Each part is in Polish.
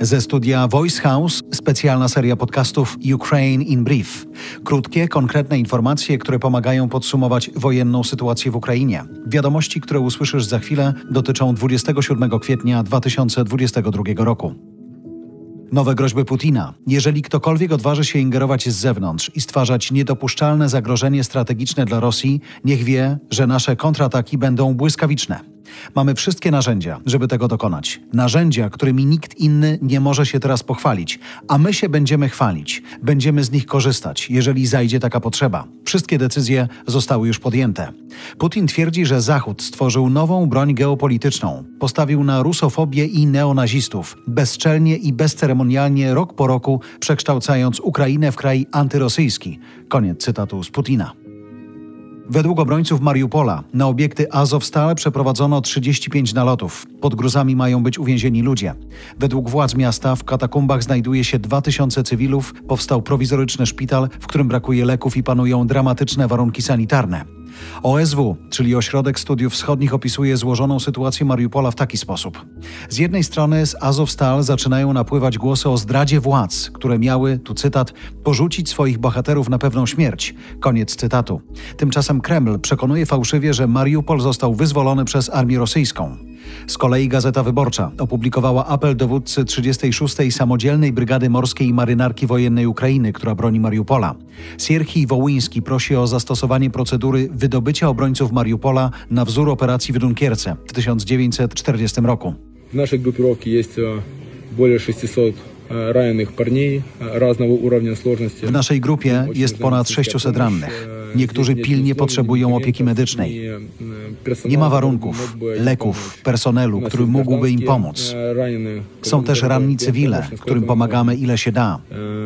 Ze studia Voice House specjalna seria podcastów Ukraine in Brief. Krótkie, konkretne informacje, które pomagają podsumować wojenną sytuację w Ukrainie. Wiadomości, które usłyszysz za chwilę, dotyczą 27 kwietnia 2022 roku. Nowe groźby Putina. Jeżeli ktokolwiek odważy się ingerować z zewnątrz i stwarzać niedopuszczalne zagrożenie strategiczne dla Rosji, niech wie, że nasze kontrataki będą błyskawiczne. Mamy wszystkie narzędzia, żeby tego dokonać. Narzędzia, którymi nikt inny nie może się teraz pochwalić, a my się będziemy chwalić. Będziemy z nich korzystać, jeżeli zajdzie taka potrzeba. Wszystkie decyzje zostały już podjęte. Putin twierdzi, że Zachód stworzył nową broń geopolityczną. Postawił na rusofobię i neonazistów, bezczelnie i bezceremonialnie rok po roku przekształcając Ukrainę w kraj antyrosyjski. Koniec cytatu z Putina. Według obrońców Mariupola na obiekty Azowstal przeprowadzono 35 nalotów. Pod gruzami mają być uwięzieni ludzie. Według władz miasta w katakumbach znajduje się 2000 cywilów, powstał prowizoryczny szpital, w którym brakuje leków i panują dramatyczne warunki sanitarne. OSW, czyli Ośrodek Studiów Wschodnich, opisuje złożoną sytuację Mariupola w taki sposób. Z jednej strony z Azowstal zaczynają napływać głosy o zdradzie władz, które miały, tu cytat, porzucić swoich bohaterów na pewną śmierć. Koniec cytatu. Tymczasem Kreml przekonuje fałszywie, że Mariupol został wyzwolony przez armię rosyjską. Z kolei Gazeta Wyborcza opublikowała apel dowódcy 36. Samodzielnej Brygady Morskiej i Marynarki Wojennej Ukrainy, która broni Mariupola. Sierhij Wołyński prosi o zastosowanie procedury wydobycia obrońców Mariupola na wzór operacji w Dunkierce w 1940 roku. W naszej grupie jest ponad 600 rannych parni różnego poziomu trudności. W naszej grupie jest ponad 600 rannych. Niektórzy pilnie potrzebują opieki medycznej. Nie ma warunków, leków, personelu, który mógłby im pomóc. Są też ranni cywile, którym pomagamy ile się da.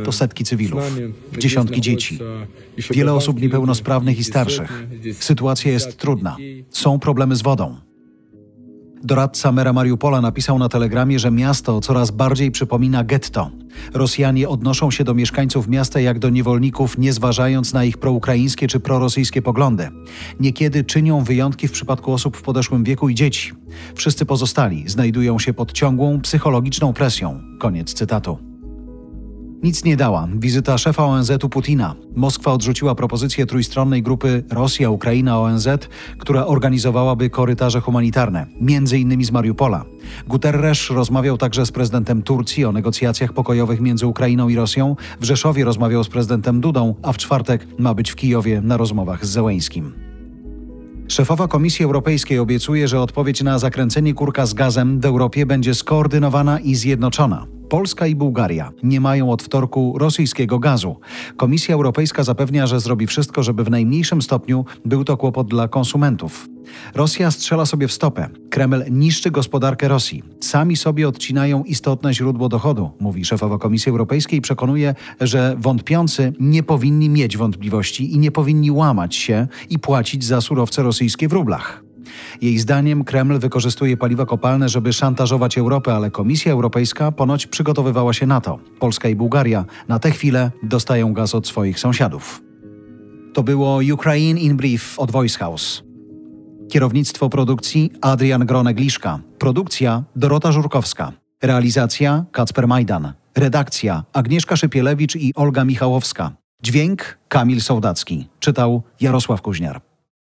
To setki cywilów, dziesiątki dzieci, wiele osób niepełnosprawnych i starszych. Sytuacja jest trudna. Są problemy z wodą. Doradca mera Mariupola napisał na telegramie, że miasto coraz bardziej przypomina getto. Rosjanie odnoszą się do mieszkańców miasta jak do niewolników, nie zważając na ich proukraińskie czy prorosyjskie poglądy. Niekiedy czynią wyjątki w przypadku osób w podeszłym wieku i dzieci. Wszyscy pozostali znajdują się pod ciągłą psychologiczną presją. Koniec cytatu. Nic nie dała wizyta szefa ONZ-u Putina. Moskwa odrzuciła propozycję trójstronnej grupy Rosja-Ukraina-ONZ, która organizowałaby korytarze humanitarne, między innymi z Mariupola. Guterres rozmawiał także z prezydentem Turcji o negocjacjach pokojowych między Ukrainą i Rosją. W Rzeszowie rozmawiał z prezydentem Dudą, a w czwartek ma być w Kijowie na rozmowach z Zeleńskim. Szefowa Komisji Europejskiej obiecuje, że odpowiedź na zakręcenie kurka z gazem w Europie będzie skoordynowana i zjednoczona. Polska i Bułgaria nie mają od wtorku rosyjskiego gazu. Komisja Europejska zapewnia, że zrobi wszystko, żeby w najmniejszym stopniu był to kłopot dla konsumentów. Rosja strzela sobie w stopę. Kreml niszczy gospodarkę Rosji. Sami sobie odcinają istotne źródło dochodu, mówi szefowa Komisji Europejskiej i przekonuje, że wątpiący nie powinni mieć wątpliwości i nie powinni łamać się i płacić za surowce rosyjskie w rublach. Jej zdaniem Kreml wykorzystuje paliwa kopalne, żeby szantażować Europę, ale Komisja Europejska ponoć przygotowywała się na to. Polska i Bułgaria na tę chwilę dostają gaz od swoich sąsiadów. To było Ukraine in Brief od Voice House. Kierownictwo produkcji Adrian Gronek-Liszka. Produkcja Dorota Żurkowska. Realizacja Kacper Majdan. Redakcja Agnieszka Szypielewicz i Olga Michałowska. Dźwięk Kamil Sołdacki. Czytał Jarosław Kuźniar.